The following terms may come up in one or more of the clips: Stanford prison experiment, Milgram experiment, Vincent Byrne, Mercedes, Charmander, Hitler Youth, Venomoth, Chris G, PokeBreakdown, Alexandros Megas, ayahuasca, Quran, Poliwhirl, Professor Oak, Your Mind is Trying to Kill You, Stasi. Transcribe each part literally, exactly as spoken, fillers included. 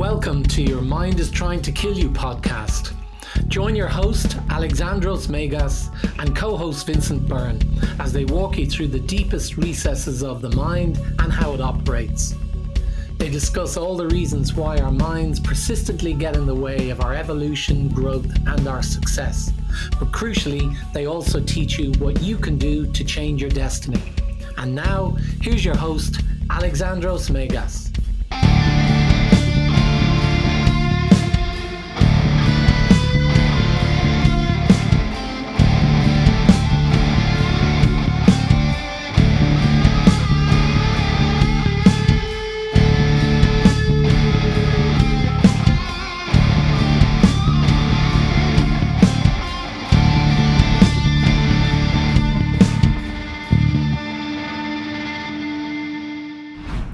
welcome to Your Mind is Trying to Kill You podcast. Join your host, Alexandros Megas, and co-host Vincent Byrne as they walk you through the deepest recesses of the mind and how it operates. They discuss all the reasons why our minds persistently get in the way of our evolution, growth, and our success. But crucially, they also teach you what you can do to change your destiny. And now, here's your host, Alexandros Megas.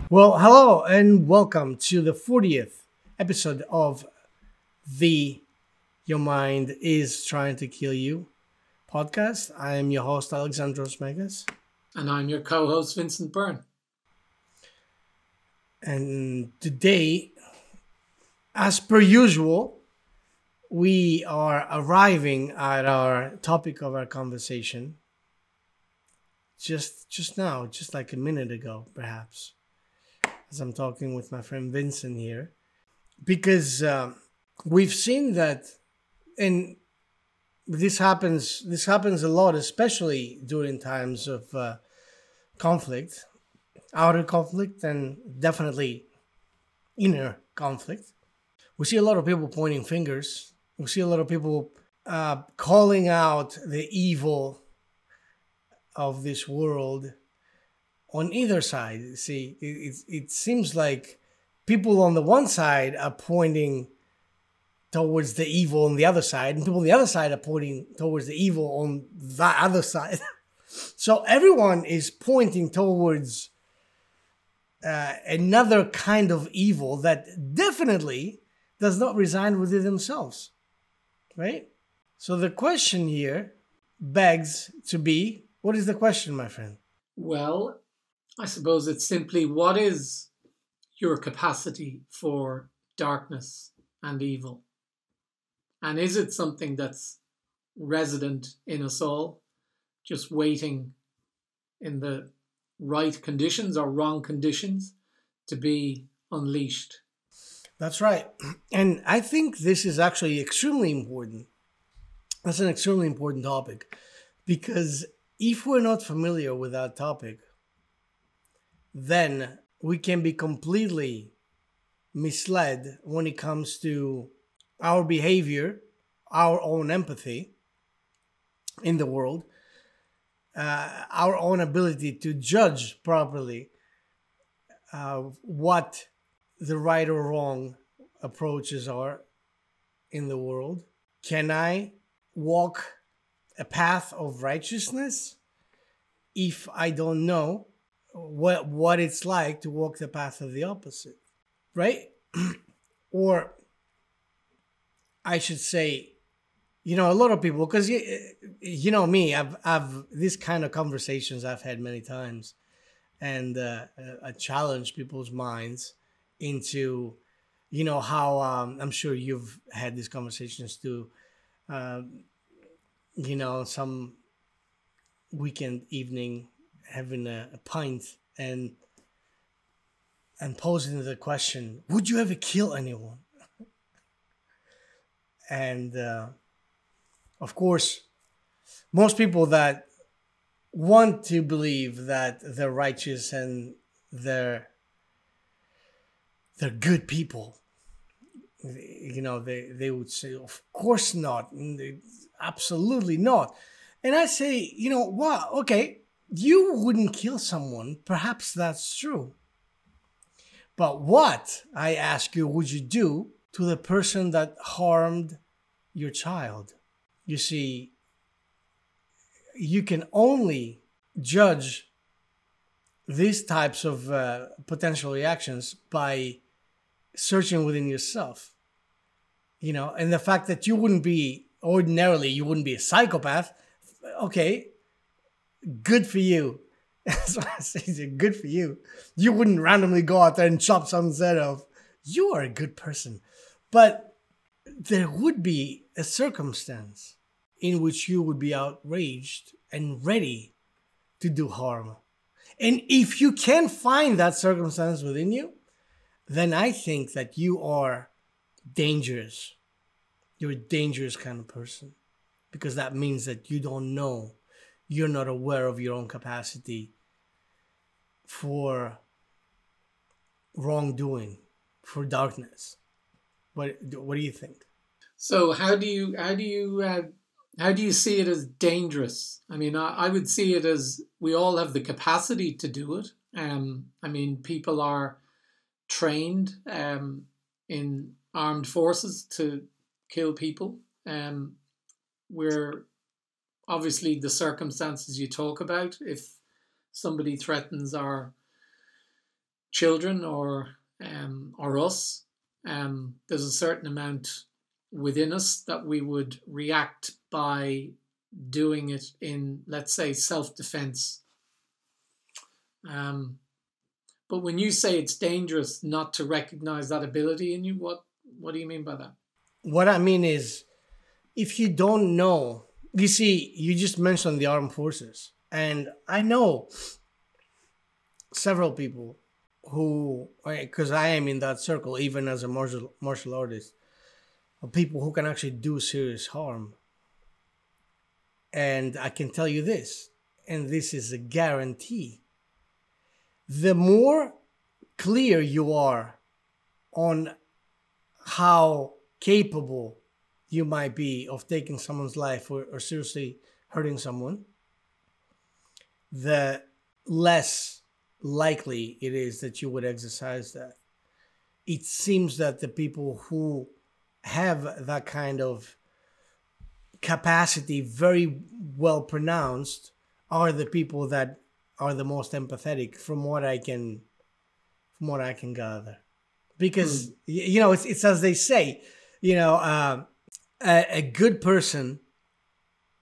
Well, hello and welcome to the fortieth episode of the Your Mind is Trying to Kill You podcast. I am your host, Alexandros Megas. And I'm your co-host, Vincent Byrne. And today, as per usual, we are arriving at our topic of our conversation just just now, just like a minute ago, perhaps. As I'm talking with my friend Vincent here, because uh, we've seen that, and this happens this happens a lot, especially during times of uh, conflict, outer conflict, and definitely inner conflict. We see a lot of people pointing fingers. We see a lot of people uh, calling out the evil of this world. On either side, see, it, it, it seems like people on the one side are pointing towards the evil on the other side, and people on the other side are pointing towards the evil on the other side. So everyone is pointing towards uh, another kind of evil that definitely does not reside within themselves, right? So the question here begs to be, what is the question, my friend? Well, I suppose it's simply, what is your capacity for darkness and evil? And is it something that's resident in us all, just waiting in the right conditions or wrong conditions to be unleashed? That's right. And I think this is actually extremely important. That's an extremely important topic, because if we're not familiar with that topic, then we can be completely misled when it comes to our behavior, our own empathy in the world, uh, our own ability to judge properly uh, what the right or wrong approaches are in the world. Can I walk a path of righteousness if I don't know what what it's like to walk the path of the opposite, right? Or I should say, you know, a lot of people, because you, you know me, I've I've this kind of conversations I've had many times, and uh, I challenge people's minds into, you know, how um, I'm sure you've had these conversations too, uh, you know, some weekend evening, having a, a pint and and posing the question, would you ever kill anyone? And uh, of course, most people that want to believe that they're righteous and they're they're good people, you know, they, they would say, of course not, absolutely not. And I say, you know, wow, okay, you wouldn't kill someone. Perhaps that's true. But what, I ask you, would you do to the person that harmed your child? You see, you can only judge these types of uh, potential reactions by searching within yourself. You know, and the fact that you wouldn't be, ordinarily, you wouldn't be a psychopath. Okay. Good for you. That's what I say. Good for you. You wouldn't randomly go out there and chop someone's head off. you are a good person. But there would be a circumstance in which you would be outraged and ready to do harm. And if you can find that circumstance within you, then I think that you are dangerous. You're a dangerous kind of person, because that means that you don't know, you're not aware of your own capacity for wrongdoing, for darkness. What What do you think? So how do you how do you uh, how do you see it as dangerous? I mean, I, I would see it as we all have the capacity to do it. Um, I mean, people are trained um, in armed forces to kill people. Um, where obviously the circumstances you talk about, if somebody threatens our children or um, or us, um, there's a certain amount within us that we would react by doing it in, let's say, self-defense. Um, but when you say it's dangerous not to recognize that ability in you, what what do you mean by that? What I mean is, if you don't know, you see, you just mentioned the armed forces. And I know several people who, because I am in that circle, even as a martial, martial artist, of people who can actually do serious harm. And I can tell you this, and this is a guarantee. The more clear you are on how capable you might be of taking someone's life or, or seriously hurting someone, the less likely it is that you would exercise that. It seems that the people who have that kind of capacity very well pronounced are the people that are the most empathetic, from what I can, from what I can gather. Because, mm. you know, it's, it's as they say, you know, uh, a, a good person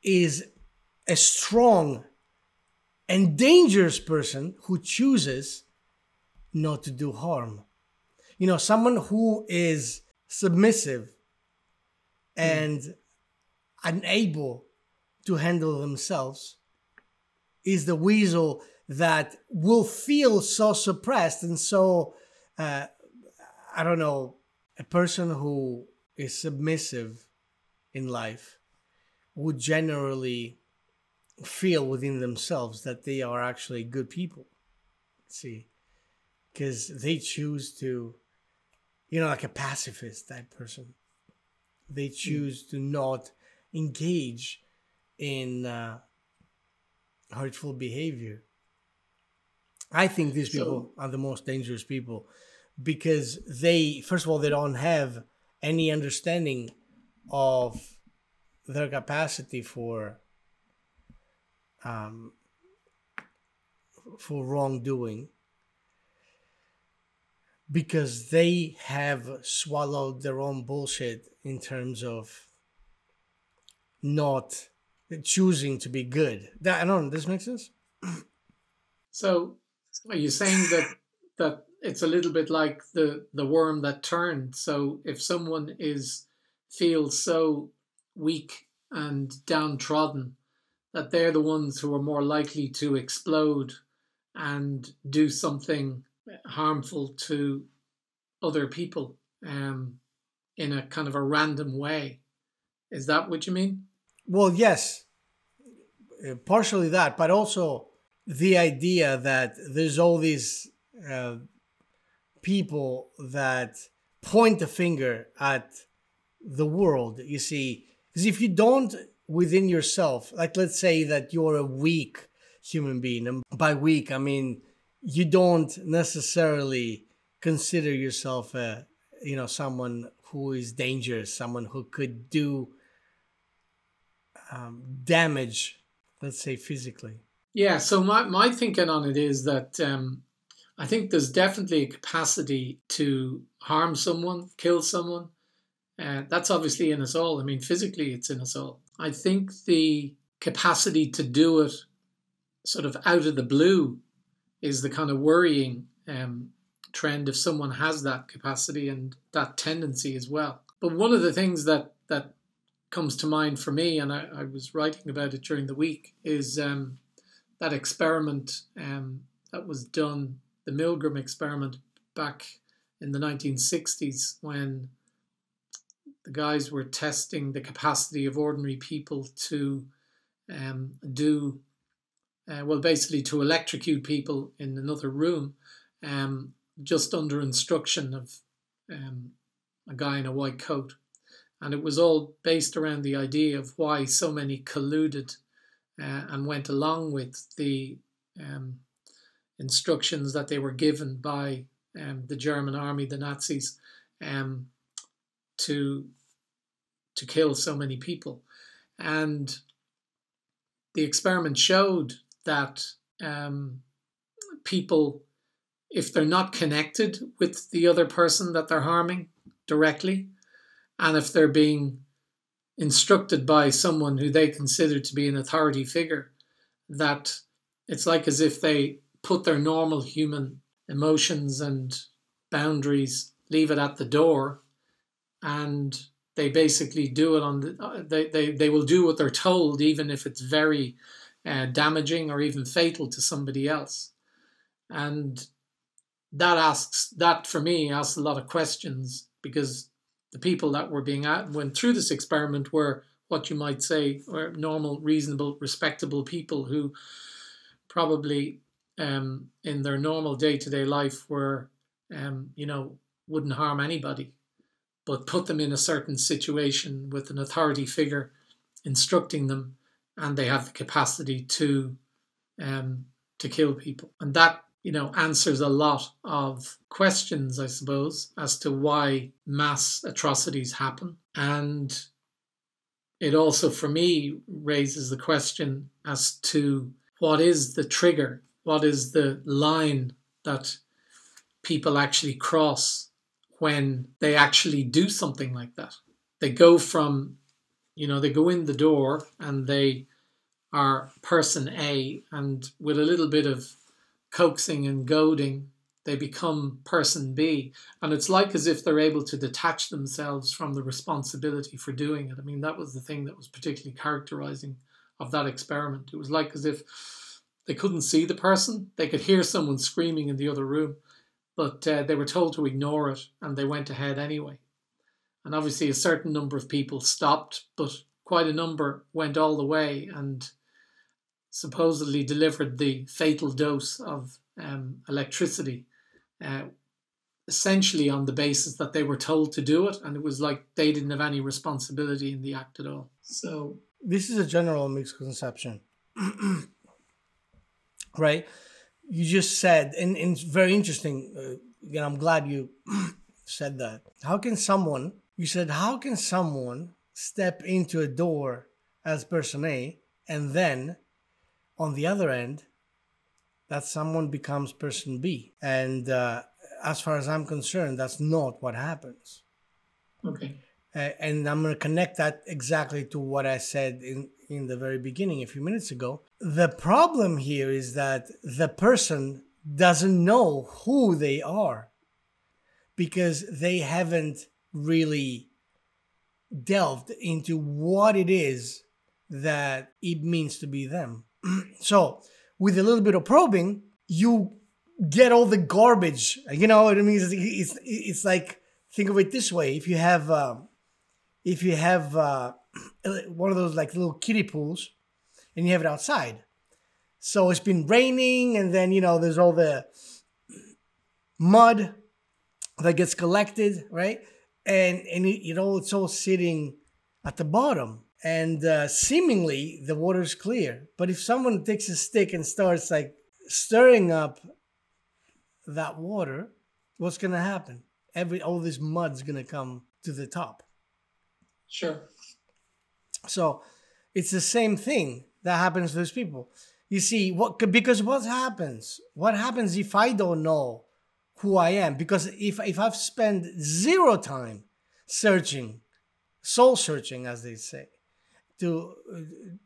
is a strong and dangerous person who chooses not to do harm. You know, someone who is submissive and mm. unable to handle themselves is the weasel that will feel so suppressed and so, uh, I don't know, a person who is submissive in life would generally feel within themselves that they are actually good people. See, because they choose to, you know, like a pacifist type person, they choose mm. to not engage in uh, hurtful behavior. I think these people so, are the most dangerous people, because they, first of all, they don't have any understanding of their capacity for Um, for wrongdoing, because they have swallowed their own bullshit in terms of not choosing to be good. That, I don't know, this makes sense? So are you saying that that it's a little bit like the, the worm that turned? So if someone is feels so weak and downtrodden, that they're the ones who are more likely to explode and do something harmful to other people um, in a kind of a random way. Is that what you mean? Well, yes, partially that, but also the idea that there's all these uh, people that point the finger at the world, you see. Because if you don't within yourself, like let's say that you're a weak human being, and by weak I mean you don't necessarily consider yourself a, you know, someone who is dangerous, someone who could do um, damage, let's say physically. Yeah, so my, my thinking on it is that um, I think there's definitely a capacity to harm someone, kill someone. Uh, that's obviously in us all. I mean, physically it's in us all. I think the capacity to do it sort of out of the blue is the kind of worrying um, trend if someone has that capacity and that tendency as well. But one of the things that, that comes to mind for me, and I, I was writing about it during the week, is um, that experiment um, that was done, the Milgram experiment back in the nineteen sixties, when the guys were testing the capacity of ordinary people to um, do, uh, well, basically to electrocute people in another room, um, just under instruction of um, a guy in a white coat. And it was all based around the idea of why so many colluded uh, and went along with the um, instructions that they were given by um, the German army, the Nazis, um, to to kill so many people. And the experiment showed that um, people, if they're not connected with the other person that they're harming directly, and if they're being instructed by someone who they consider to be an authority figure, that it's like as if they put their normal human emotions and boundaries, leave it at the door, and they basically do it on the, they, they, they will do what they're told, even if it's very uh, damaging or even fatal to somebody else. And that asks, that for me asks a lot of questions, because the people that were being at, went through this experiment were what you might say were normal, reasonable, respectable people who probably um, in their normal day-to-day life were, um, you know, wouldn't harm anybody, but put them in a certain situation with an authority figure instructing them, and they have the capacity to um, to kill people. And that, you know, answers a lot of questions, I suppose, as to why mass atrocities happen. And it also, for me, raises the question as to what is the trigger? What is the line that people actually cross when they actually do something like that? They go from, you know, they go in the door and they are person A, and with a little bit of coaxing and goading, they become person B. And it's like as if they're able to detach themselves from the responsibility for doing it. I mean, that was the thing that was particularly characterizing of that experiment. It was like as if they couldn't see the person. They could hear someone screaming in the other room, but uh, they were told to ignore it, and they went ahead anyway. And obviously a certain number of people stopped, but quite a number went all the way and supposedly delivered the fatal dose of um, electricity, uh, essentially on the basis that they were told to do it, and it was like they didn't have any responsibility in the act at all. So this is a general misconception, right? You just said, and, and it's very interesting. Uh, again, I'm glad you said that. How can someone, you said, how can someone step into a door as person A, and then on the other end, that someone becomes person B? And uh, as far as I'm concerned, that's not what happens. Okay. Uh, and I'm going to connect that exactly to what I said in, in the very beginning a few minutes ago. The problem here is that the person doesn't know who they are because they haven't really delved into what it is that it means to be them. So, with a little bit of probing, you get all the garbage. You know what I mean? It's it's, it's like, think of it this way: if you have uh, if you have uh, one of those like little kiddie pools, and you have it outside, so it's been raining, and then you know there's all the mud that gets collected, right? And and it, you know it's all sitting at the bottom. And uh, seemingly the water's clear. But if someone takes a stick and starts like stirring up that water, what's going to happen? Every all this mud's going to come to the top. Sure. So it's the same thing that happens to those people. You see, what because what happens? What happens if I don't know who I am? Because if if I've spent zero time searching, soul searching, as they say, to,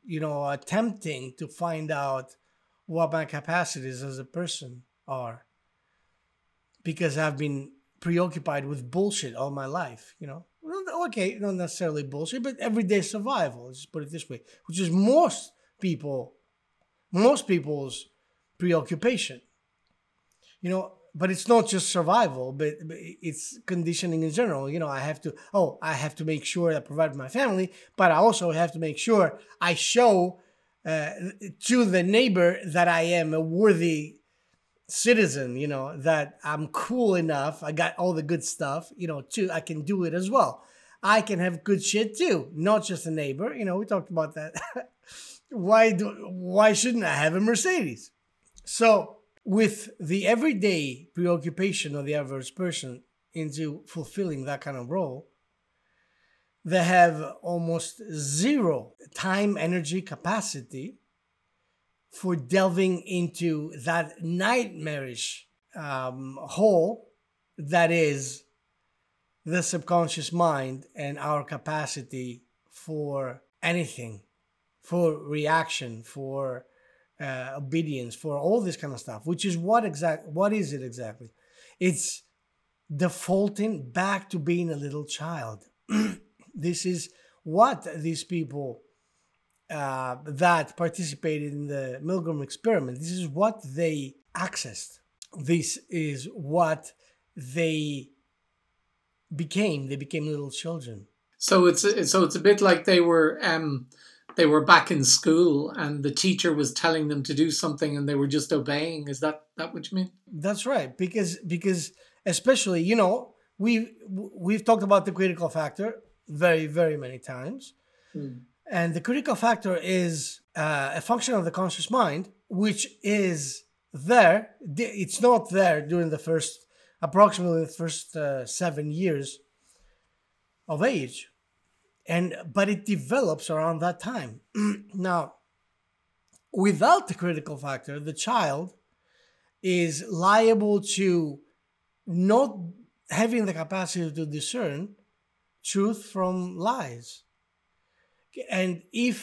you know, attempting to find out what my capacities as a person are. because I've been preoccupied with bullshit all my life, you know. Okay, not necessarily bullshit, but everyday survival, let's just put it this way, which is most people, most people's preoccupation, you know. But it's not just survival, but it's conditioning in general. You know, I have to, oh, I have to make sure I provide for my family, but I also have to make sure I show uh, to the neighbor that I am a worthy citizen, you know, that I'm cool enough. I got all the good stuff, you know, too. I can do it as well. I can have good shit too, not just a neighbor. You know, we talked about that. Why do, why shouldn't I have a Mercedes? So, with the everyday preoccupation of the average person into fulfilling that kind of role, they have almost zero time, energy, capacity for delving into that nightmarish um, hole that is the subconscious mind and our capacity for anything, for reaction, for Uh, obedience, for all this kind of stuff, which is what exact what is it exactly? It's defaulting back to being a little child. This is what these people uh, that participated in the Milgram experiment, this is what they accessed. This is what they became. They became little children. So it's so it's a bit like they were. Um... They were back in school and the teacher was telling them to do something and they were just obeying. Is that, that what you mean? That's right. Because, because especially, you know, we, we've talked about the critical factor very, very many times. Mm. And the critical factor is uh, a function of the conscious mind, which is there. It's not there during the first, approximately the first uh, seven years of age. And but it develops around that time. Now, without the critical factor, the child is liable to not having the capacity to discern truth from lies. And if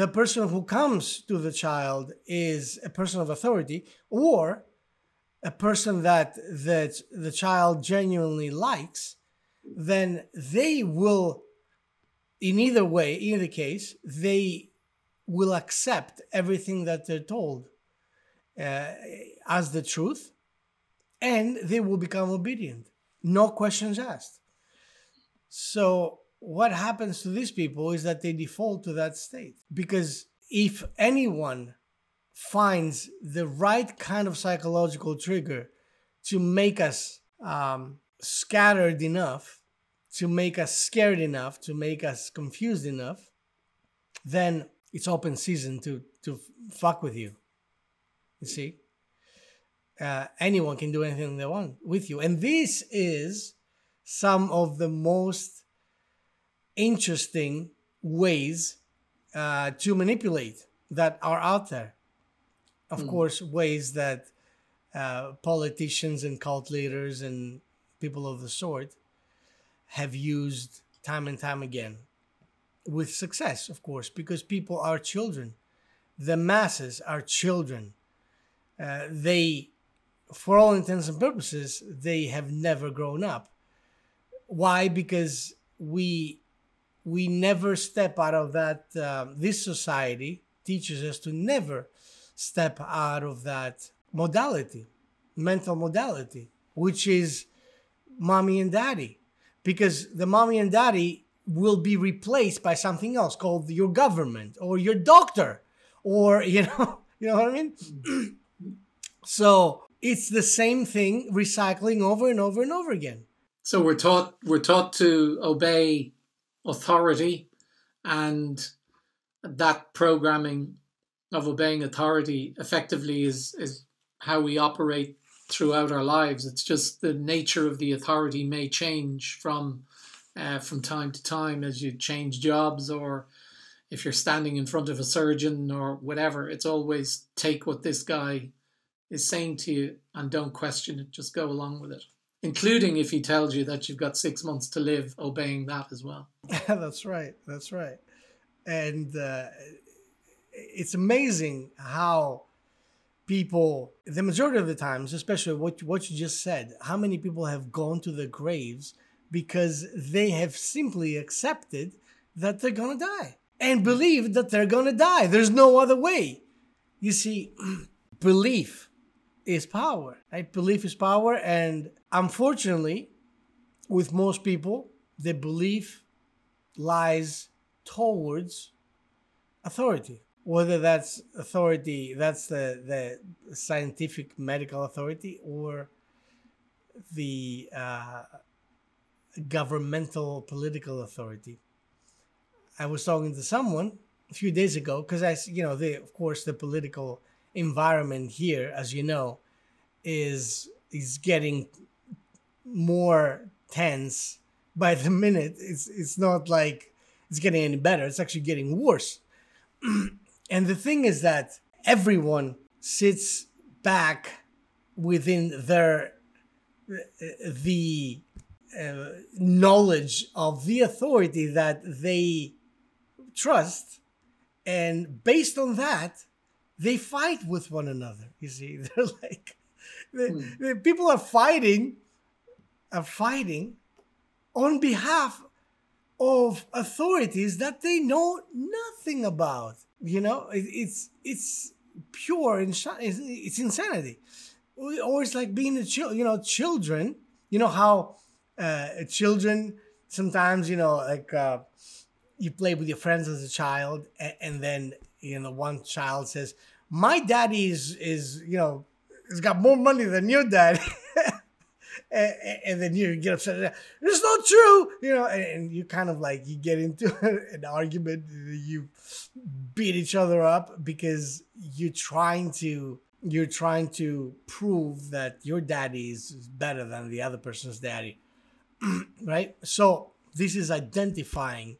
the person who comes to the child is a person of authority or a person that, that the child genuinely likes, then they will... In either way, in either case, they will accept everything that they're told uh, as the truth, and they will become obedient. No questions asked. So what happens to these people is that they default to that state. Because if anyone finds the right kind of psychological trigger to make us um, scattered enough, to make us scared enough, to make us confused enough, then it's open season to to fuck with you. You see? Uh, anyone can do anything they want with you. And this is some of the most interesting ways uh, to manipulate that are out there. Of mm. course, ways that uh, politicians and cult leaders and people of the sort have used time and time again with success, of course, because people are children. The masses are children. Uh, they, for all intents and purposes, they have never grown up. Why? Because we we never step out of that. Uh, this society teaches us to never step out of that modality, mental modality, which is mommy and daddy. Because the mommy and daddy will be replaced by something else called your government or your doctor or, you know, you know what I mean? So it's the same thing recycling over and over and over again. So we're taught, we're taught to obey authority, and that programming of obeying authority effectively is, is how we operate throughout our lives. It's just the nature of the authority may change from uh, from time to time as you change jobs, or if you're standing in front of a surgeon or whatever. It's always take what this guy is saying to you and don't question it, just go along with it, including if he tells you that you've got six months to live, obeying that as well. That's right, that's right. And uh, it's amazing how people, the majority of the times, especially what, what you just said, how many people have gone to their graves because they have simply accepted that they're going to die and believe that they're going to die. There's no other way. You see, belief is power, right? Belief is power. And unfortunately, with most people, the belief lies towards authority. Whether that's authority, that's the, the scientific medical authority, or the uh, governmental political authority. I was talking to someone a few days ago because, I, you know, the, of course, the political environment here, as you know, is is getting more tense by the minute. It's it's not like it's getting any better. It's actually getting worse. And the thing is that everyone sits back within their the uh, knowledge of the authority that they trust, and based on that, they fight with one another. You see, they're like they, mm. the people are fighting, are fighting on behalf of authorities that they know nothing about. You know, it, it's it's pure insa- it's, it's insanity. Or it's like being a child. You know, children. You know how uh, children sometimes, you know, like uh, you play with your friends as a child, and, and then you know one child says, "My daddy is is you know has got more money than your daddy." And, and then you get upset. It's not true, you know. And, and you kind of like you get into an argument. You beat each other up because you're trying to you're trying to prove that your daddy is better than the other person's daddy, right? So this is identifying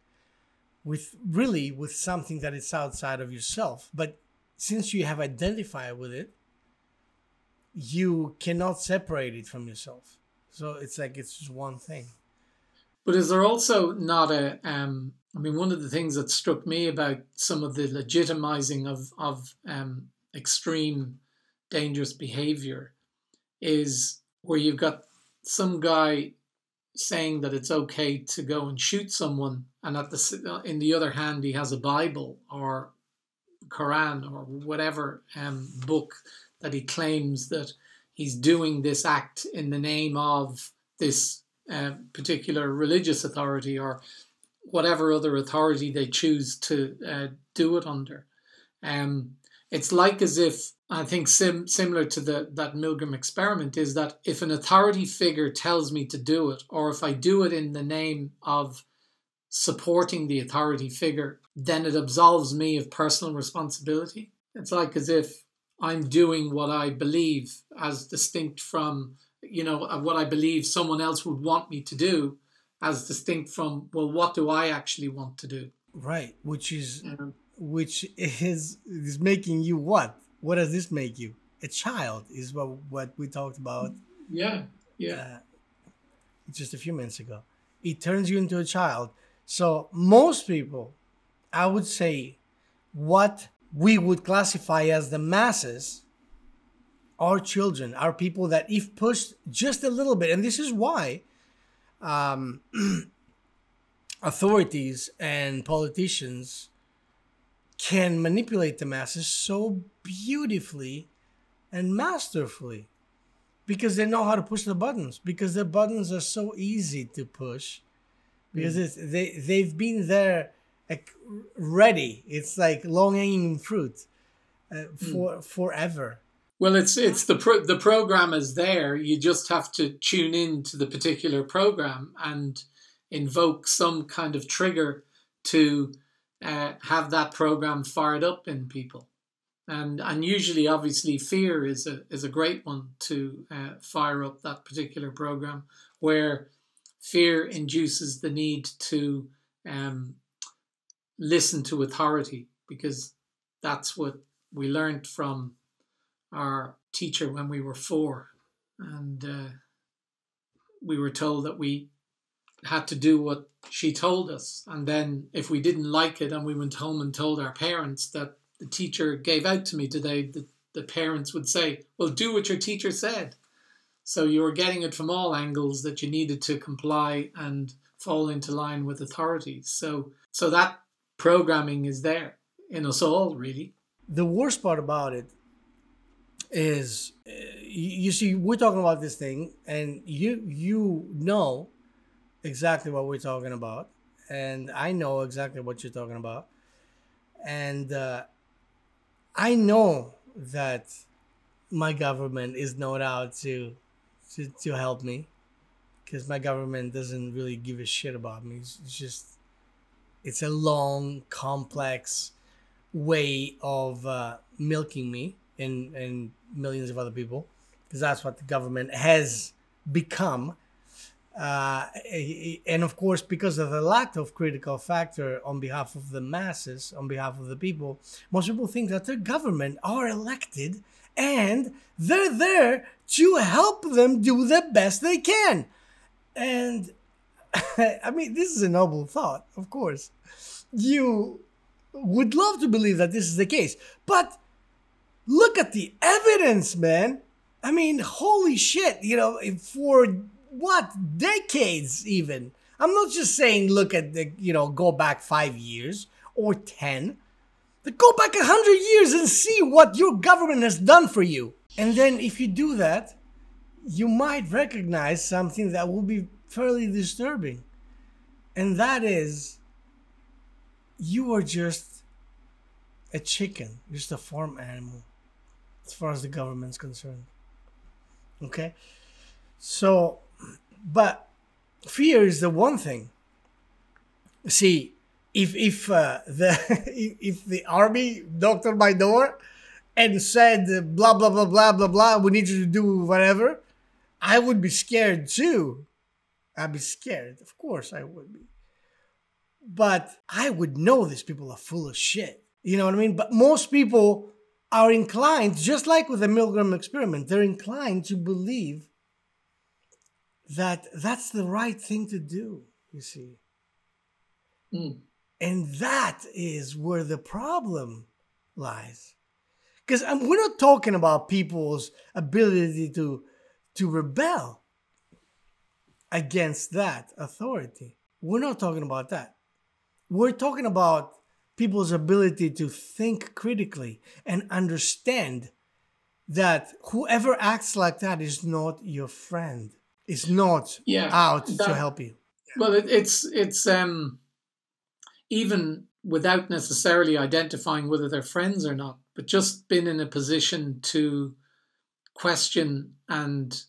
with really with something that is outside of yourself. But since you have identified with it, you cannot separate it from yourself. So it's like it's just one thing. But is there also not a, um, I mean, one of the things that struck me about some of the legitimizing of, of um, extreme dangerous behavior is where you've got some guy saying that it's okay to go and shoot someone, and at the in the other hand, he has a Bible or Quran or whatever um, book that he claims that he's doing this act in the name of this uh, particular religious authority or whatever other authority they choose to uh, do it under. Um, it's like as if, I think sim- similar to the that Milgram experiment, is that if an authority figure tells me to do it, or if I do it in the name of supporting the authority figure, then it absolves me of personal responsibility. It's like as if I'm doing what I believe as distinct from, you know, what I believe someone else would want me to do as distinct from, well, what do I actually want to do? Right. Which is, yeah. which is, is making you what? What does this make you? A child is what, what we talked about. Yeah. Yeah. Uh, just a few minutes ago. It turns you into a child. So most people, I would say, what we would classify as the masses, our children, our people that if pushed just a little bit, and this is why um, authorities and politicians can manipulate the masses so beautifully and masterfully, because they know how to push the buttons, because the buttons are so easy to push, because mm. it's, they, they've been there like ready. It's like long-hanging fruit uh, for mm. forever. Well, it's it's the pro- the program is there. You just have to tune in to the particular program and invoke some kind of trigger to uh, have that program fired up in people. And and usually, obviously, fear is a is a great one to uh, fire up that particular program, where fear induces the need to Um, listen to authority, because that's what we learned from our teacher when we were four, and uh, we were told that we had to do what she told us, and then if we didn't like it and we went home and told our parents that the teacher gave out to me today, that the parents would say, well, do what your teacher said. So you were getting it from all angles that you needed to comply and fall into line with authorities. So, so that programming is there in us all, really. The worst part about it is, uh, you, you see, we're talking about this thing, and you you know exactly what we're talking about, and I know exactly what you're talking about, and uh, I know that my government is not out to to, to help me. Because my government doesn't really give a shit about me. It's just, it's a long, complex way of uh, milking me and, and millions of other people. Because that's what the government has become. Uh, and of course, because of the lack of critical factor on behalf of the masses, on behalf of the people, most people think that their government are elected and they're there to help them do the best they can. And I mean, this is a noble thought, of course. You would love to believe that this is the case, but look at the evidence, man. I mean, holy shit, you know, for what, decades even. I'm not just saying look at the, you know, go back five years or ten, but go back a hundred years and see what your government has done for you. And then if you do that, you might recognize something that will be fairly disturbing. And that is, you are just a chicken, just a farm animal, as far as the government's concerned. Okay? So, but fear is the one thing. See, if if uh, the if the army knocked on my door and said, blah, blah, blah, blah, blah, blah, we need you to do whatever, I would be scared too. I'd be scared. Of course I would be. But I would know these people are full of shit. You know what I mean? But most people are inclined, just like with the Milgram experiment, they're inclined to believe that that's the right thing to do, you see. Mm. And that is where the problem lies. Because um, we're not talking about people's ability to to rebel against that authority. We're not talking about that. We're talking about people's ability to think critically and understand that whoever acts like that is not your friend, is not yeah, out that, to help you. Well, it, it's, it's um, even without necessarily identifying whether they're friends or not, but just been in a position to question and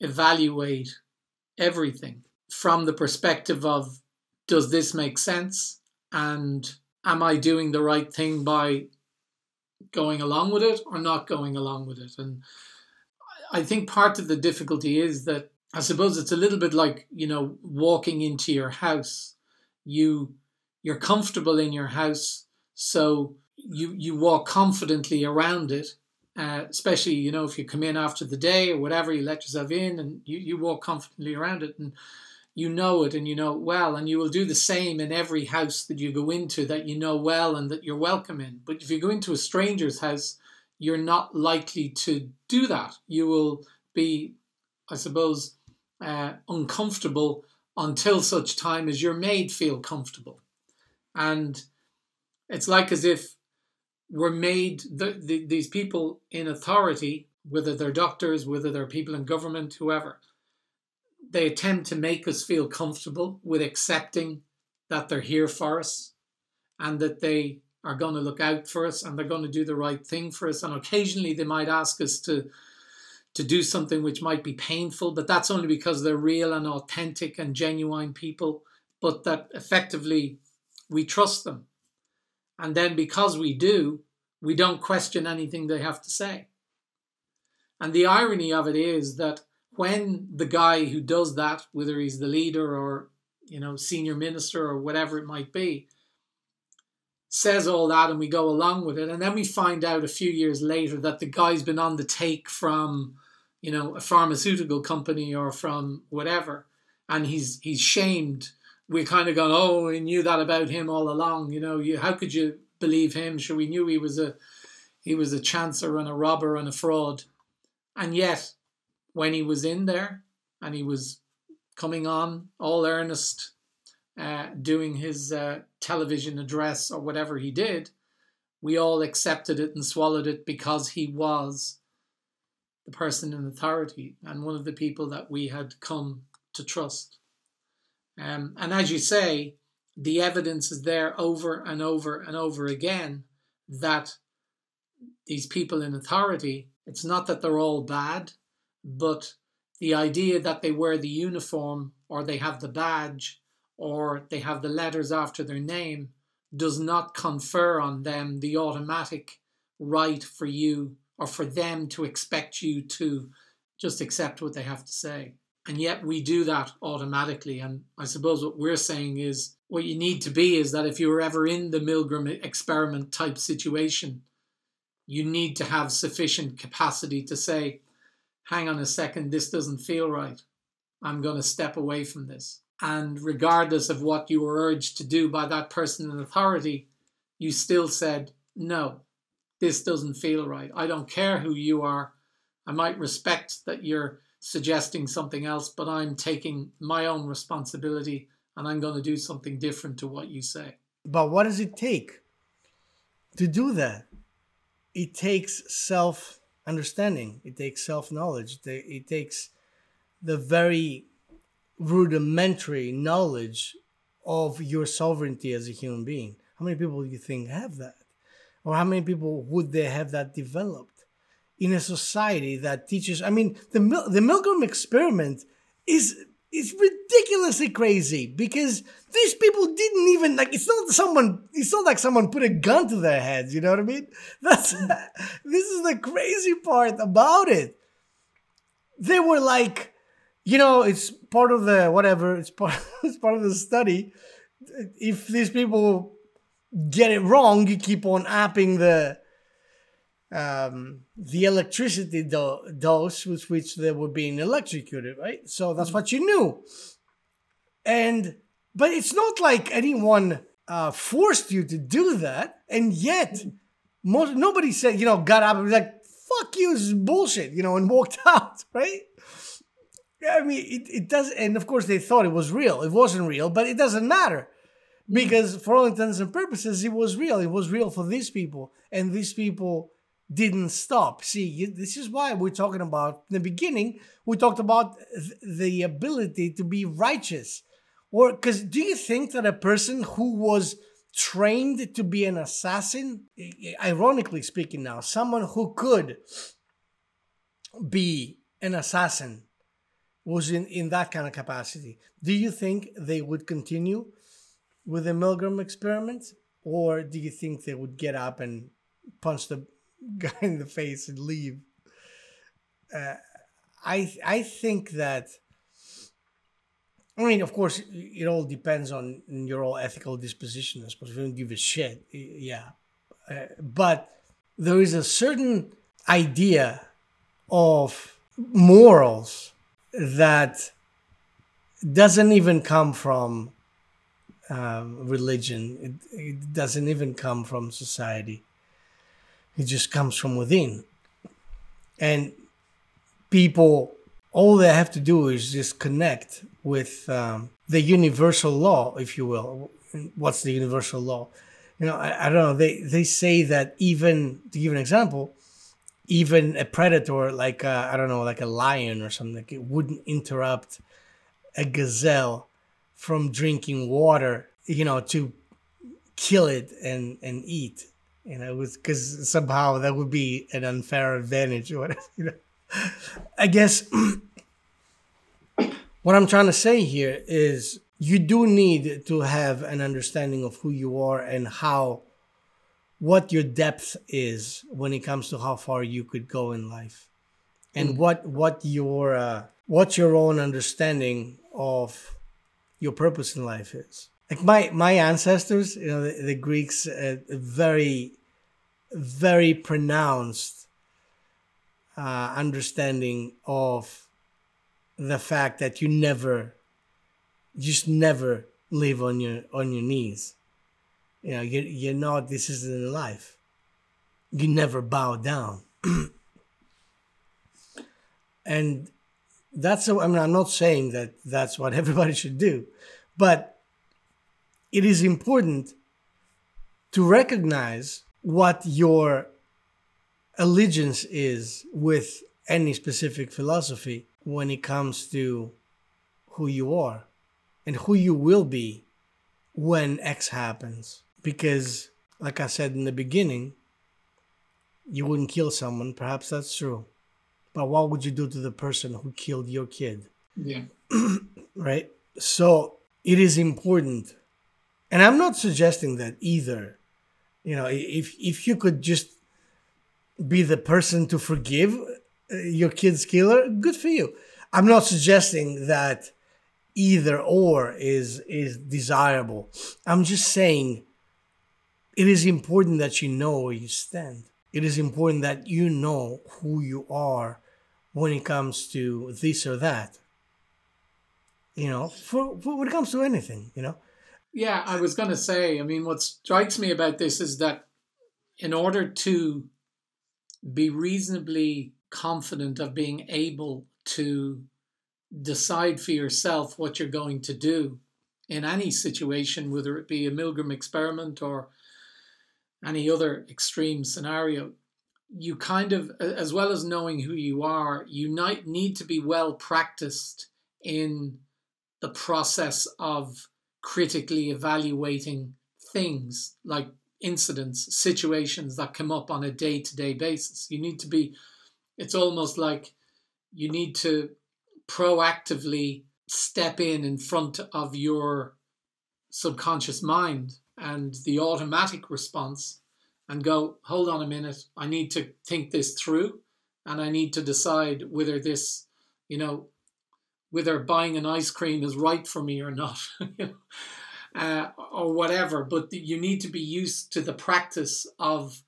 evaluate everything from the perspective of, does this make sense? And am I doing the right thing by going along with it or not going along with it? And I think part of the difficulty is that, I suppose it's a little bit like, you know, walking into your house. You, you're comfortable in your house, so you you walk confidently around it, uh, especially, you know, if you come in after the day or whatever, you let yourself in and you, you walk confidently around it and you know it and you know it well, and you will do the same in every house that you go into that you know well and that you're welcome in. But if you go into a stranger's house, you're not likely to do that. You will be, I suppose, uh, uncomfortable until such time as you're made feel comfortable. And it's like as if Were made, the, the, these people in authority, whether they're doctors, whether they're people in government, whoever, they attempt to make us feel comfortable with accepting that they're here for us and that they are going to look out for us and they're going to do the right thing for us. And occasionally they might ask us to, to do something which might be painful, but that's only because they're real and authentic and genuine people, but that effectively we trust them. And then because we do, we don't question anything they have to say. And the irony of it is that when the guy who does that, whether he's the leader or, you know, senior minister or whatever it might be, says all that and we go along with it, and then we find out a few years later that the guy's been on the take from, you know, a pharmaceutical company or from whatever, and he's he's shamed. We kind of gone, oh, we knew that about him all along. You know, you, how could you believe him? Sure, we knew he was a, He was a chancer and a robber and a fraud. And yet, when he was in there and he was coming on all earnest, uh, doing his uh, television address or whatever he did, we all accepted it and swallowed it because he was the person in authority and one of the people that we had come to trust. Um, and as you say, the evidence is there over and over and over again that these people in authority, it's not that they're all bad, but the idea that they wear the uniform or they have the badge or they have the letters after their name does not confer on them the automatic right for you or for them to expect you to just accept what they have to say. And yet we do that automatically. And I suppose what we're saying is what you need to be is that if you were ever in the Milgram experiment type situation, you need to have sufficient capacity to say, hang on a second, this doesn't feel right. I'm going to step away from this. And regardless of what you were urged to do by that person in authority, you still said, no, this doesn't feel right. I don't care who you are. I might respect that you're suggesting something else, but I'm taking my own responsibility and I'm going to do something different to what you say. But what does it take to do that? It takes self-understanding. It takes self-knowledge. It takes the very rudimentary knowledge of your sovereignty as a human being. How many people do you think have that? Or how many people would they have that developed in a society that teaches? I mean, the Mil- the Milgram experiment is... it's ridiculously crazy because these people didn't even like. It's not someone. It's not like someone put a gun to their heads. You know what I mean? That's this is the crazy part about it. They were like, you know, it's part of the whatever. It's part. It's part of the study. If these people get it wrong, you keep on upping the Um, the electricity do- dose with which they were being electrocuted, right? So that's what you knew. And, but it's not like anyone uh, forced you to do that. And yet, most, nobody said, you know, got up and was like, fuck you, this is bullshit, you know, and walked out, right? I mean, it, it doesn't, and of course they thought it was real. It wasn't real, but it doesn't matter. Because for all intents and purposes, it was real. It was real for these people. And these people didn't stop. See, this is why we're talking about, in the beginning, we talked about th- the ability to be righteous. Or, because do you think that a person who was trained to be an assassin, ironically speaking now, someone who could be an assassin was in, in that kind of capacity, do you think they would continue with the Milgram experiment? Or do you think they would get up and punch the guy in the face and leave? Uh, I I think that, I mean, of course, it all depends on your own ethical disposition. I suppose if you don't give a shit, yeah. Uh, but there is a certain idea of morals that doesn't even come from uh, religion. It, it doesn't even come from society. It just comes from within. And people, all they have to do is just connect with um, the universal law, if you will. What's the universal law? You know, I, I don't know. They, they say that even, to give an example, even a predator like, a, I don't know, like a lion or something, it wouldn't interrupt a gazelle from drinking water, you know, to kill it and, and eat. You know, because somehow that would be an unfair advantage or whatever, you know. I guess what I'm trying to say here is you do need to have an understanding of who you are and how, what your depth is when it comes to how far you could go in life, and mm. what what your uh, what your own understanding of your purpose in life is. Like my, my ancestors, you know, the, the Greeks, uh, very, very pronounced uh, understanding of the fact that you never, just never live on your on your knees. You know, you're, you're not, this isn't life. you never bow down. And that's, I mean, I'm not saying that that's what everybody should do, but it is important to recognize what your allegiance is with any specific philosophy when it comes to who you are and who you will be when X happens. Because, like I said in the beginning, you wouldn't kill someone. Perhaps that's true. But what would you do to the person who killed your kid? Yeah. Right? So it is important. And I'm not suggesting that either. You know, if if you could just be the person to forgive your kid's killer, good for you. I'm not suggesting that either or is is desirable. I'm just saying it is important that you know where you stand. It is important that you know who you are when it comes to this or that. You know, for, for when it comes to anything, you know. Yeah, I was going to say, I mean, what strikes me about this is that in order to be reasonably confident of being able to decide for yourself what you're going to do in any situation, whether it be a Milgram experiment or any other extreme scenario, you kind of, as well as knowing who you are, you need to be well practiced in the process of critically evaluating things like incidents, situations that come up on a day-to-day basis. You need to be, it's almost like you need to proactively step in in front of your subconscious mind and the automatic response and go, hold on a minute, I need to think this through and I need to decide whether this, you know, whether buying an ice cream is right for me or not, you know, uh, or whatever. But you need to be used to the practice of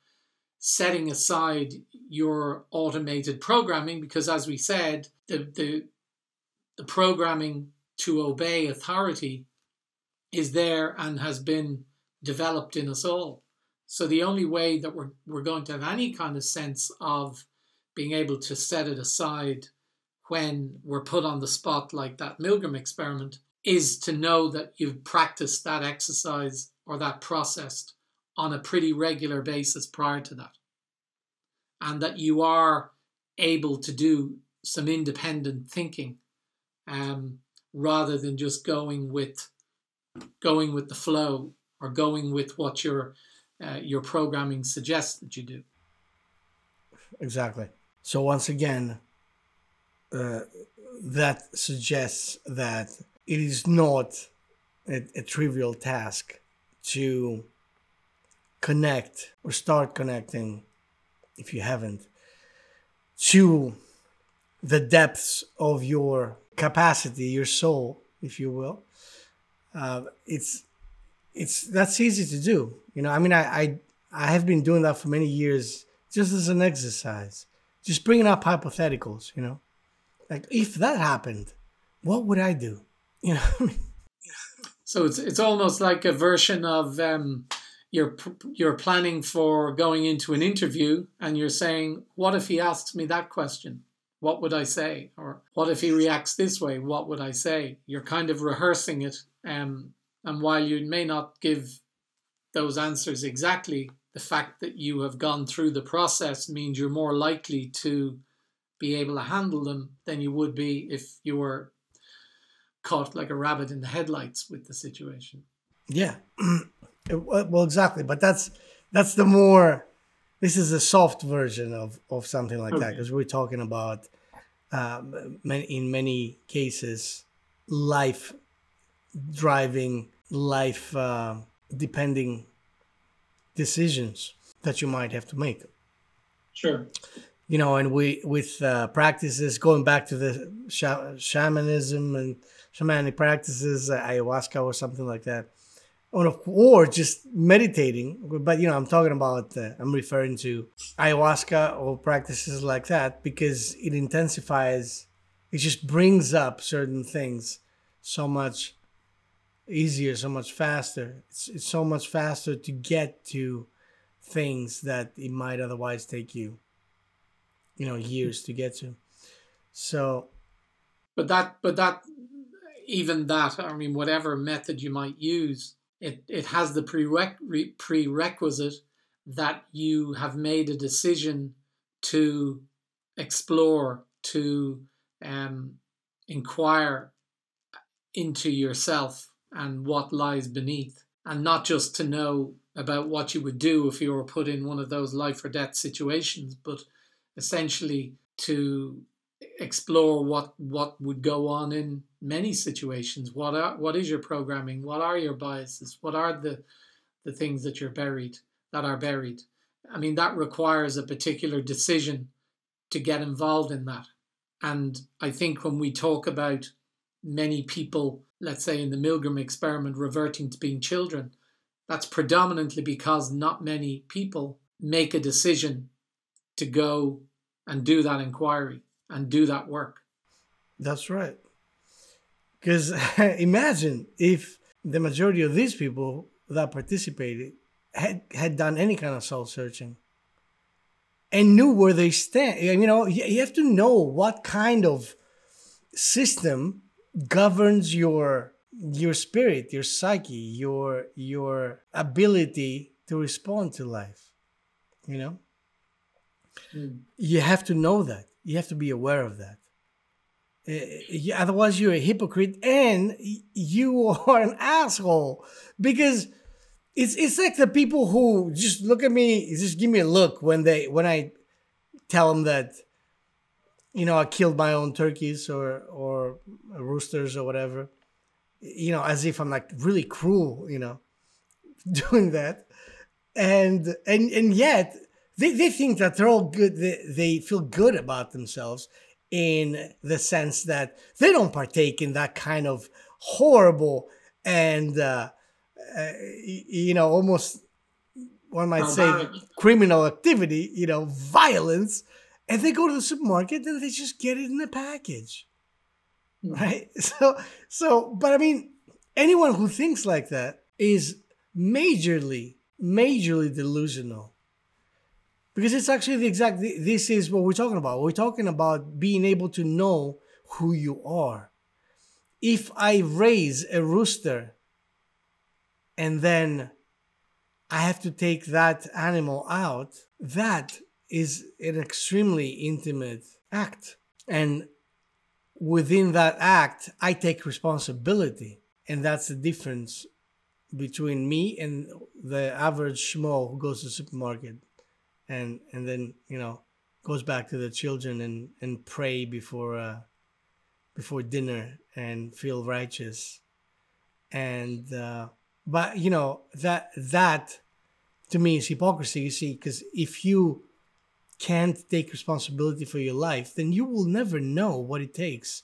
setting aside your automated programming, because as we said, the the, the programming to obey authority is there and has been developed in us all. So the only way that we're, we're going to have any kind of sense of being able to set it aside when we're put on the spot like that Milgram experiment is to know that you've practiced that exercise or that process on a pretty regular basis prior to that, and that you are able to do some independent thinking um, rather than just going with going with the flow or going with what your uh, your programming suggests that you do. Exactly. So once again, Uh, that suggests that it is not a, a trivial task to connect or start connecting, if you haven't, to the depths of your capacity, your soul, if you will. Uh, it's it's that's easy to do. You know, I mean, I, I I have been doing that for many years, just as an exercise, just bringing up hypotheticals, you know. Like, if that happened, what would I do? You know what I mean? So it's it's almost like a version of um, you're you're planning for going into an interview and you're saying, what if he asks me that question? What would I say? Or what if he reacts this way? What would I say? You're kind of rehearsing it. Um, and while you may not give those answers exactly, the fact that you have gone through the process means you're more likely to be able to handle them than you would be if you were caught like a rabbit in the headlights with the situation. Yeah, well, exactly. But that's that's the more, this is a soft version of, of something like okay. that, because we're talking about, um, in many cases, life driving, life uh, depending decisions that you might have to make. Sure. You know, and we with uh, practices, going back to the sh- shamanism and shamanic practices, uh, ayahuasca or something like that, or, or just meditating. But, you know, I'm talking about, uh, I'm referring to ayahuasca or practices like that, because it intensifies, it just brings up certain things so much easier, so much faster. It's, it's so much faster to get to things that it might otherwise take you, you know, years to get to. So, but that, but that, even that, I mean, whatever method you might use, it, it has the prereq- prerequisite that you have made a decision to explore, to um, inquire into yourself and what lies beneath, and not just to know about what you would do if you were put in one of those life or death situations, but essentially to explore what what would go on in many situations. What are, what is your programming? What are your biases? What are the the things that you're buried, that are buried? I mean, that requires a particular decision to get involved in that. And I think when we talk about many people, let's say in the Milgram experiment, reverting to being children, that's predominantly because not many people make a decision to go and do that inquiry and do that work. That's right. Because imagine if the majority of these people that participated had, had done any kind of soul searching and knew where they stand. You know, you have to know what kind of system governs your your spirit, your psyche, your your ability to respond to life. You know, mm. You have to know that. You have to be aware of that. Uh, otherwise, you're a hypocrite and you are an asshole, because it's it's like the people who just look at me, just give me a look when they when I tell them that, you know, I killed my own turkeys or or roosters or whatever, you know, as if I'm like really cruel, you know, doing that. And and and yet they, they think that they're all good. They, they feel good about themselves in the sense that they don't partake in that kind of horrible and, uh, uh, you know, almost one might say criminal activity, you know, violence. And they go to the supermarket and they just get it in a package, right? So, so, but I mean, anyone who thinks like that is majorly, majorly delusional, because it's actually the exact, this is what we're talking about. We're talking about being able to know who you are. If I raise a rooster and then I have to take that animal out, that is an extremely intimate act. And within that act, I take responsibility. And that's the difference between me and the average schmo who goes to the supermarket and, and then, you know, goes back to the children and, and pray before, uh, before dinner and feel righteous. And, uh, but you know, that, that to me is hypocrisy, you see, because if you can't take responsibility for your life, then you will never know what it takes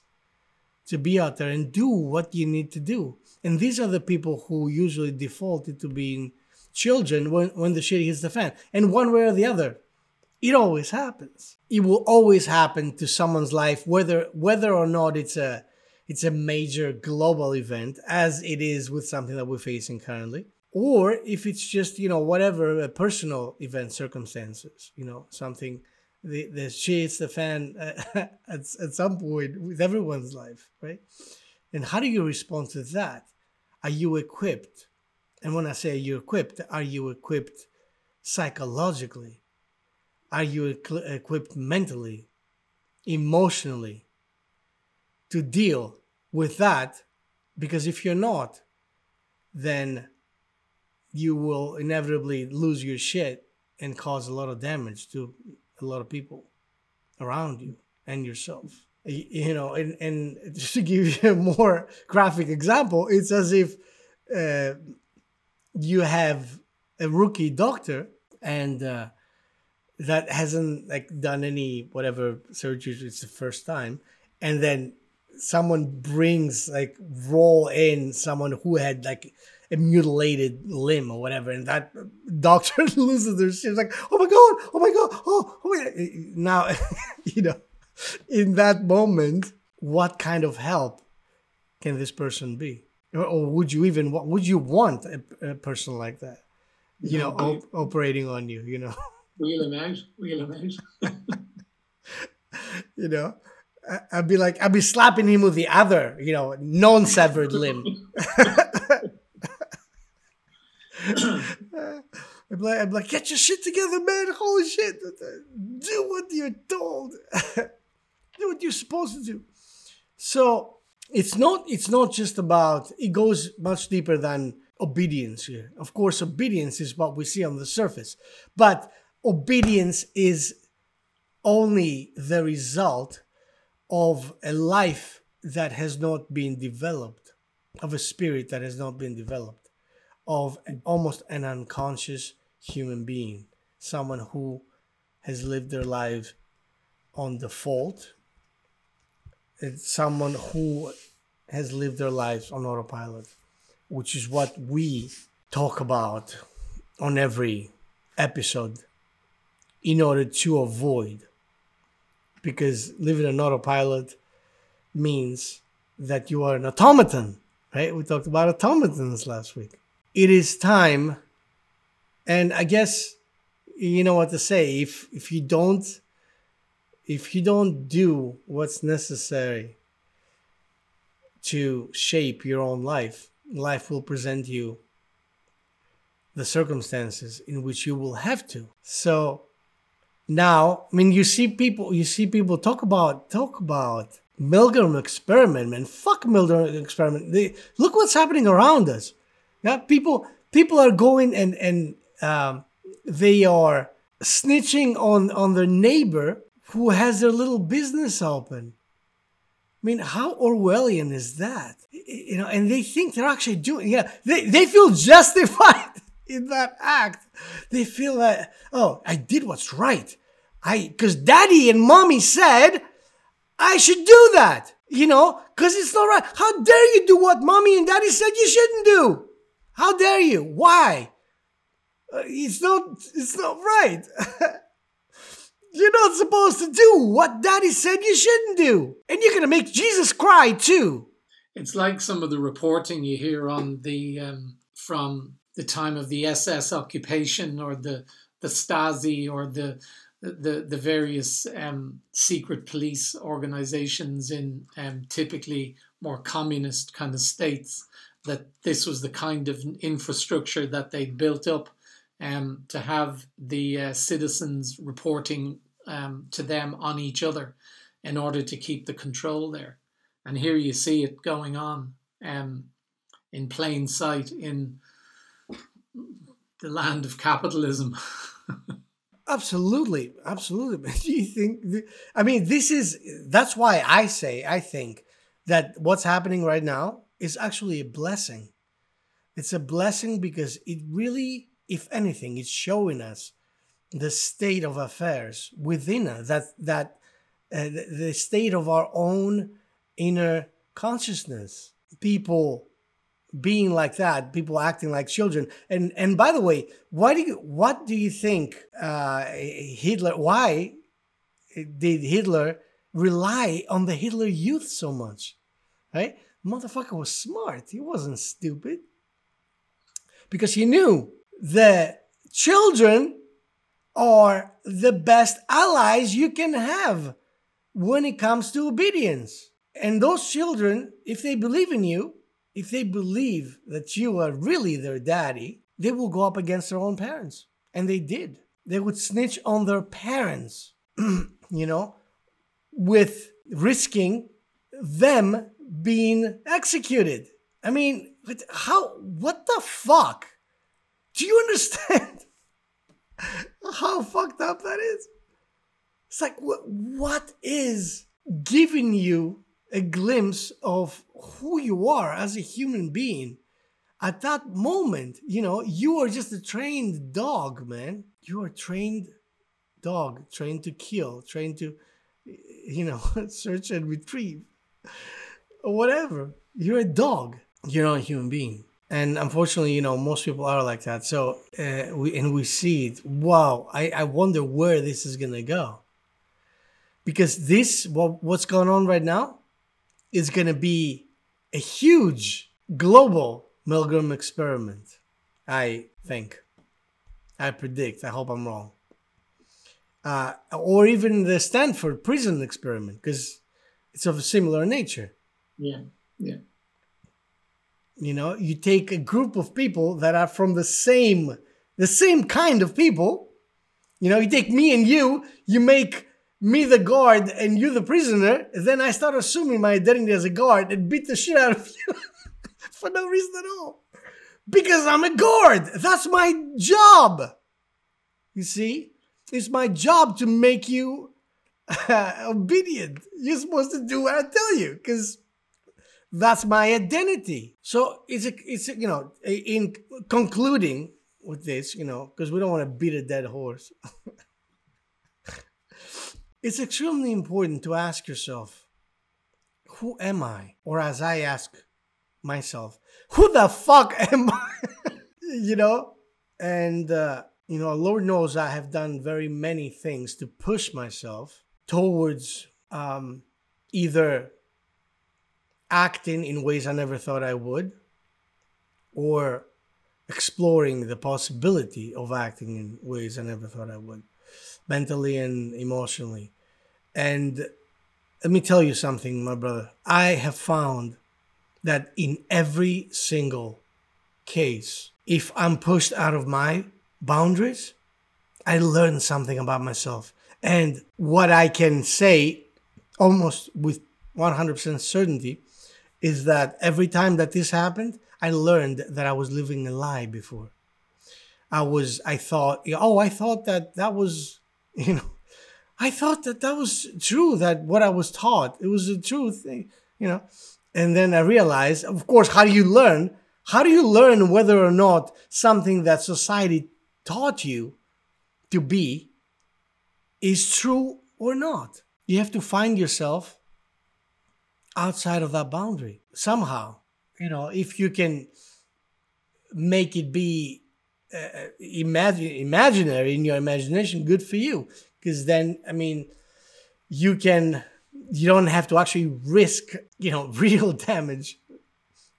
to be out there and do what you need to do. And these are the people who usually defaulted to being children when, when the shit hits the fan. And one way or the other, it always happens. It will always happen to someone's life, whether whether or not it's a it's a major global event, as it is with something that we're facing currently. Or if it's just, you know, whatever, a personal event, circumstances, you know, something, the, the shit's the fan uh, at, at some point with everyone's life, right? And how do you respond to that? Are you equipped? And when I say you're equipped, are you equipped psychologically? Are you e- equipped mentally, emotionally, to deal with that? Because if you're not, then you will inevitably lose your shit and cause a lot of damage to a lot of people around you and yourself. You know, and, and just to give you a more graphic example, it's as if uh, you have a rookie doctor and uh, that hasn't like done any whatever surgeries. It's the first time. And then someone brings like roll in someone who had like a mutilated limb or whatever, and that doctor loses their shit. It's like, oh my god, oh my god, oh, oh my god. Now, you know, in that moment, what kind of help can this person be, or, or would you even, what would you want a, a person like that? you know, op- operating on you, you know. Wheel and eggs, wheel and eggs. You know, I, I'd be like, I'd be slapping him with the other, you know, non-severed limb. I'd be, like, I'd be like, get your shit together, man. Holy shit. Do what you're told. Do what you're supposed to do. So it's not, it's not just about, it goes much deeper than obedience here. Of course, obedience is what we see on the surface, but obedience is only the result of a life that has not been developed, of a spirit that has not been developed, of an, almost an unconscious human being, someone who has lived their life on default. It's someone who has lived their lives on autopilot, which is what we talk about on every episode in order to avoid. Because living on autopilot means that you are an automaton, right? We talked about automatons last week. It is time, and I guess you know what to say. If if you don't, if you don't do what's necessary to shape your own life, life will present you the circumstances in which you will have to. So now, I mean, you see people, you see people talk about, talk about Milgram experiment, man. Fuck Milgram experiment. They, look what's happening around us. Now, people, people are going and, and um, they are snitching on, on their neighbor who has their little business open. I mean, how Orwellian is that? You know, and they think they're actually doing, yeah, they, they feel justified in that act. They feel that, oh, I did what's right. I, because daddy and mommy said I should do that, you know, because it's not right. How dare you do what mommy and daddy said you shouldn't do? How dare you? Why? Uh, it's not, it's not right. You're not supposed to do what daddy said you shouldn't do. And you're going to make Jesus cry too. It's like some of the reporting you hear on the, um, from the time of the S S occupation or the, the Stasi or the, the, the various um, secret police organizations in um, typically more communist kind of states, that this was the kind of infrastructure that they built up Um, to have the uh, citizens reporting um, to them on each other in order to keep the control there. And here you see it going on um, in plain sight in the land of capitalism. Absolutely. Absolutely. But do you think, th- I mean, this is, that's why I say, I think that what's happening right now is actually a blessing. It's a blessing because it really, if anything, it's showing us the state of affairs within us, that that uh, the state of our own inner consciousness. People being like that, people acting like children. And and by the way, why do you, what do you think uh, Hitler? Why did Hitler rely on the Hitler Youth so much? Right, motherfucker was smart. He wasn't stupid because he knew. The children are the best allies you can have when it comes to obedience. And those children, if they believe in you, if they believe that you are really their daddy, they will go up against their own parents. And they did. They would snitch on their parents, you know, with risking them being executed. I mean, how, what the fuck? Do you understand how fucked up that is? It's like, wh- what is giving you a glimpse of who you are as a human being at that moment? You know, you are just a trained dog, man. You are a trained dog, trained to kill, trained to, you know, search and retrieve, or whatever. You're a dog. You're not a human being. And unfortunately, you know, most people are like that. So, uh, we, and we see it. Wow, I, I wonder where this is going to go. Because this, what, what's going on right now, is going to be a huge global Milgram experiment, I think. I predict. I hope I'm wrong. Uh, or even the Stanford prison experiment, because it's of a similar nature. Yeah, yeah. You know, you take a group of people that are from the same, the same kind of people. You know, you take me and you, you make me the guard and you the prisoner. Then I start assuming my identity as a guard and beat the shit out of you for no reason at all. Because I'm a guard. That's my job. You see? It's my job to make you uh, obedient. You're supposed to do what I tell you because that's my identity. So it's, a, it's a, you know, in concluding with this, you know, because we don't want to beat a dead horse. It's extremely important to ask yourself, who am I? Or as I ask myself, who the fuck am I? You know? And... Uh, You know, Lord knows I have done very many things to push myself towards um, either acting in ways I never thought I would or exploring the possibility of acting in ways I never thought I would, mentally and emotionally. And let me tell you something, my brother. I have found that in every single case, if I'm pushed out of my boundaries, I learned something about myself and what I can say almost with one hundred percent certainty is that every time that this happened, I learned that I was living a lie before. I was, I thought, oh, I thought that that was, you know, I thought that that was true, that what I was taught, it was the truth, you know, and then I realized, of course, how do you learn? How do you learn whether or not something that society taught you to be is true or not? You have to find yourself outside of that boundary somehow. You know, if you can make it be uh, imagine, imaginary in your imagination, good for you. Because then, I mean, you can, you don't have to actually risk, you know, real damage.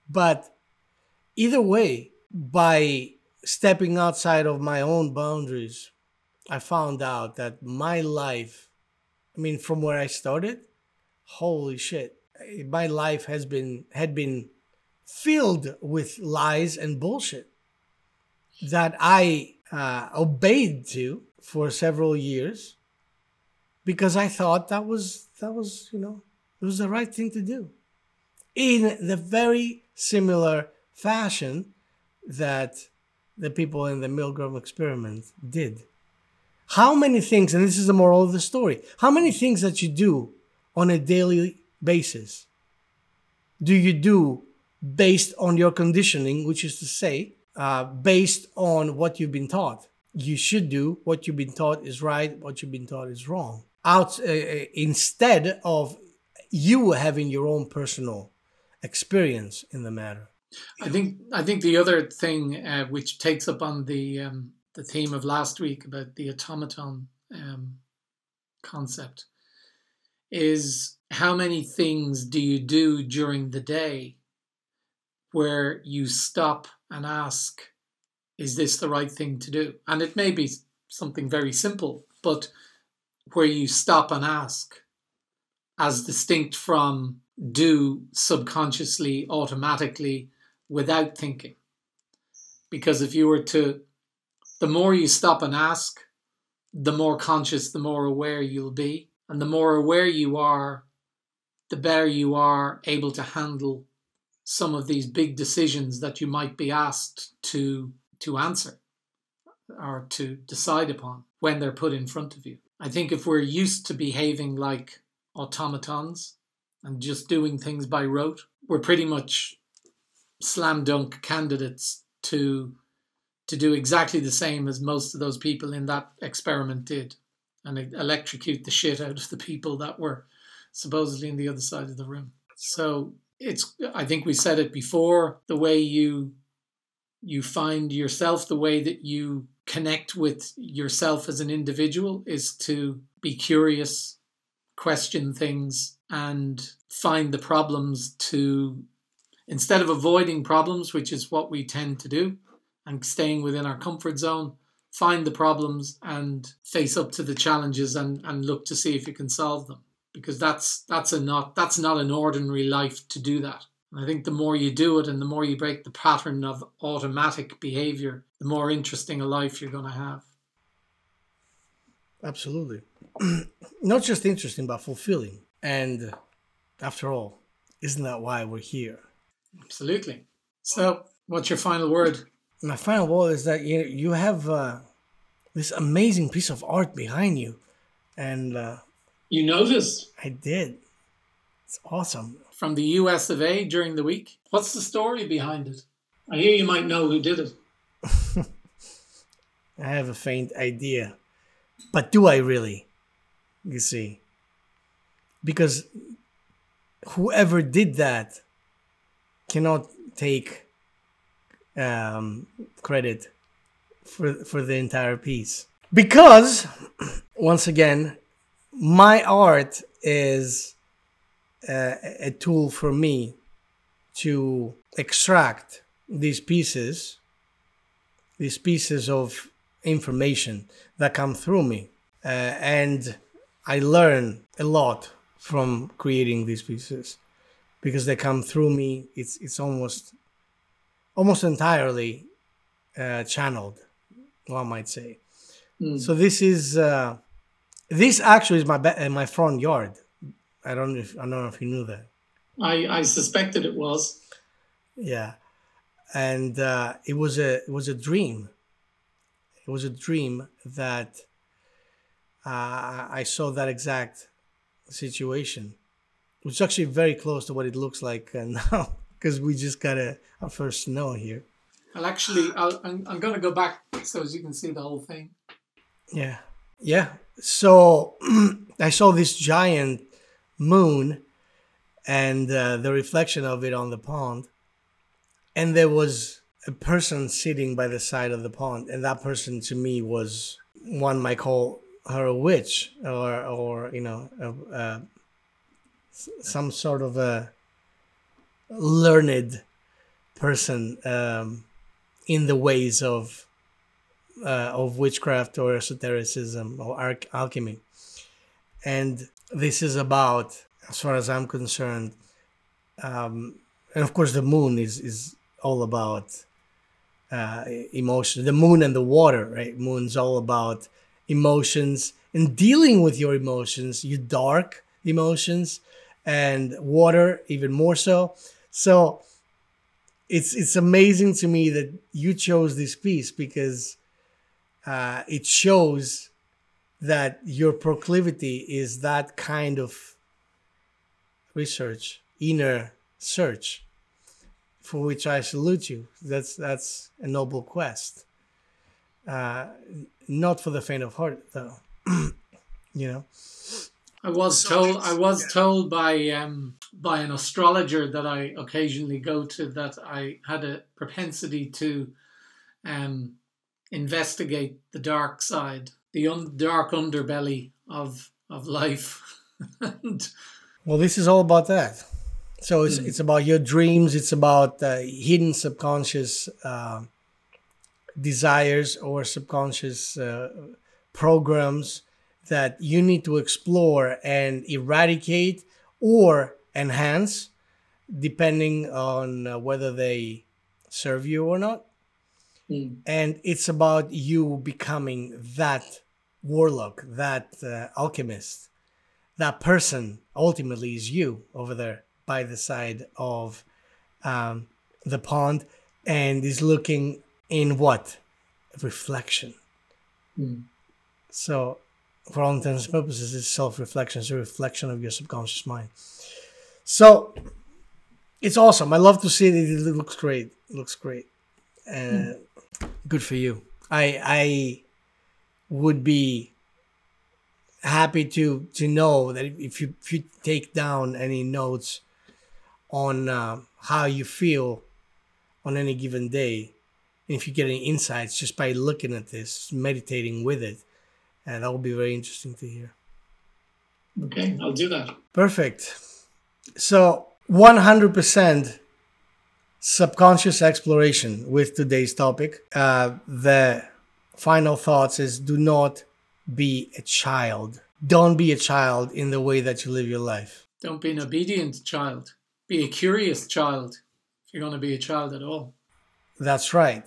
But either way, by stepping outside of my own boundaries, I found out that my life, I mean, from where I started, holy shit, my life has been, had been filled with lies and bullshit that I uh, obeyed to for several years because I thought that was, that was, you know, it was the right thing to do in the very similar fashion that the people in the Milgram experiment did. How many things, and this is the moral of the story, how many things that you do on a daily basis do you do based on your conditioning, which is to say, uh, based on what you've been taught? You should do what you've been taught is right, what you've been taught is wrong. Out, uh, instead of you having your own personal experience in the matter. I think I think the other thing uh, which takes up on the um, the theme of last week about the automaton um, concept is how many things do you do during the day where you stop and ask, is this the right thing to do? And it may be something very simple, but where you stop and ask as distinct from do subconsciously, automatically, without thinking. Because if you were to, the more you stop and ask, the more conscious, the more aware you'll be. And the more aware you are, the better you are able to handle some of these big decisions that you might be asked to, to answer or to decide upon when they're put in front of you. I think if we're used to behaving like automatons and just doing things by rote, we're pretty much slam dunk candidates to to do exactly the same as most of those people in that experiment did and electrocute the shit out of the people that were supposedly on the other side of the room. So it's, I think we said it before, the way you you find yourself, the way that you connect with yourself as an individual is to be curious, question things, and find the problems to, instead of avoiding problems, which is what we tend to do, and staying within our comfort zone, find the problems and face up to the challenges and, and look to see if you can solve them. Because that's that's a not that's not an ordinary life to do that. And I think the more you do it and the more you break the pattern of automatic behavior, the more interesting a life you're going to have. Absolutely. Not just interesting, but fulfilling. And after all, isn't that why we're here? Absolutely. So what's your final word? My final word is that you, you have uh, this amazing piece of art behind you. And uh, you noticed? I did. It's awesome. From the U S of A during the week. What's the story behind it? I hear you might know who did it. I have a faint idea. But do I really? You see. Because whoever did that cannot take um, credit for for the entire piece. Because, once again, my art is a, a tool for me to extract these pieces, these pieces of information that come through me. Uh, and I learn a lot from creating these pieces because they come through me. It's it's almost almost entirely uh, channeled, one might say. Mm. So this is uh, this actually is my be- my front yard. I don't know if I don't know if you knew that. I, I suspected it was. Yeah, and uh, it was a it was a dream. It was a dream that uh, I saw that exact situation, which is actually very close to what it looks like now, because we just got a, our first snow here. I'll actually, I'll, I'm, I'm going to go back so as you can see the whole thing. Yeah. Yeah. So I saw this giant moon and uh, the reflection of it on the pond. And there was a person sitting by the side of the pond. And that person to me was, one might call her a witch, or or you know, a, a, some sort of a learned person um, in the ways of uh, of witchcraft or esotericism or arch- alchemy. And this is about, as far as I'm concerned, um, and of course the moon is is all about uh, emotion. The moon and the water, right? Moon's all about emotions and dealing with your emotions, your dark emotions, and water even more so. So it's it's amazing to me that you chose this piece because uh, it shows that your proclivity is that kind of research, inner search, for which I salute you. That's that's a noble quest. Uh, not for the faint of heart, though. You know, I was told I was yeah. told by um, by an astrologer that I occasionally go to that I had a propensity to um, investigate the dark side, the un- dark underbelly of of life. And well, this is all about that. So it's mm. it's about your dreams. It's about uh, hidden subconscious Uh, desires or subconscious uh, programs that you need to explore and eradicate or enhance, depending on uh, whether they serve you or not. Mm. And it's about you becoming that warlock, that uh, alchemist. That person ultimately is you over there by the side of um, the pond, and is looking in what? Reflection. Mm. So, for all intents and purposes, it's self-reflection. It's a reflection of your subconscious mind. So, it's awesome. I love to see it. It looks great. It looks great. Uh, mm. Good for you. I I would be happy to to know that if you, if you take down any notes on uh, how you feel on any given day, if you get any insights just by looking at this, meditating with it, and that will be very interesting to hear. Okay, I'll do that. Perfect. So one hundred percent subconscious exploration with today's topic, uh, the final thoughts is do not be a child. Don't be a child in the way that you live your life. Don't be an obedient child. Be a curious child if you're going to be a child at all. That's right.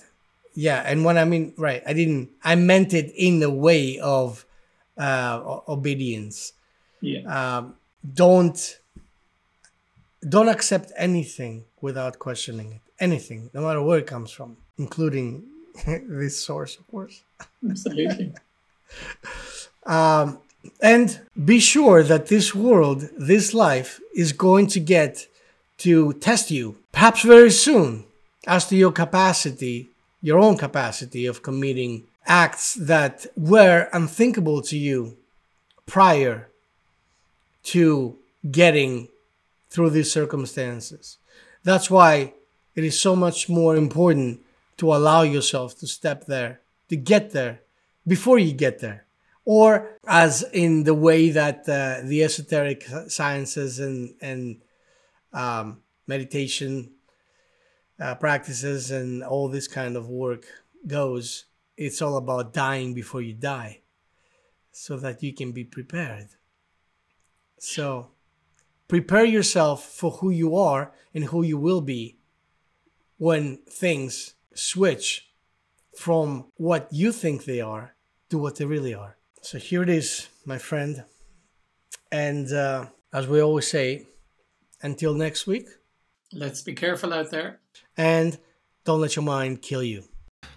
Yeah. And when I mean, right, I didn't, I meant it in the way of uh, obedience. Yeah. Um, don't, don't accept anything without questioning it. Anything, no matter where it comes from, including this source, of course. Absolutely. um, and be sure that this world, this life, is going to get to test you, perhaps very soon, as to your capacity, your own capacity of committing acts that were unthinkable to you prior to getting through these circumstances. That's why it is so much more important to allow yourself to step there, to get there, before you get there. Or as in the way that uh, the esoteric sciences and, and um, meditation uh, practices and all this kind of work goes, it's all about dying before you die so that you can be prepared. So prepare yourself for who you are and who you will be when things switch from what you think they are to what they really are. So here it is, my friend. And uh, as we always say, until next week, let's be careful out there. And don't let your mind kill you.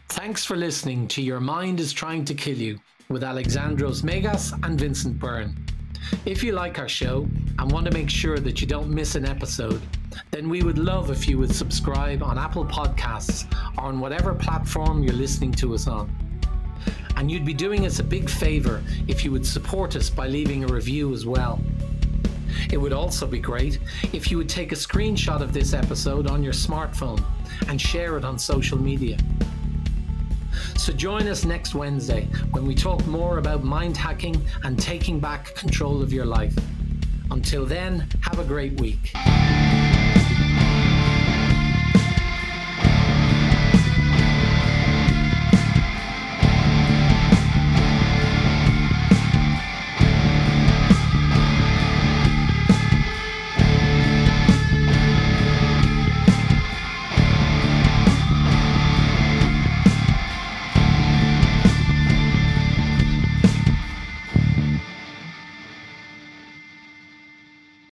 Thanks for listening to Your Mind is Trying to Kill You with Alexandros Megas and Vincent Byrne. If you like our show and want to make sure that you don't miss an episode, then we would love if you would subscribe on Apple Podcasts or on whatever platform you're listening to us on. And you'd be doing us a big favour if you would support us by leaving a review as well. It would also be great if you would take a screenshot of this episode on your smartphone and share it on social media. So join us next Wednesday when we talk more about mind hacking and taking back control of your life. Until then, have a great week.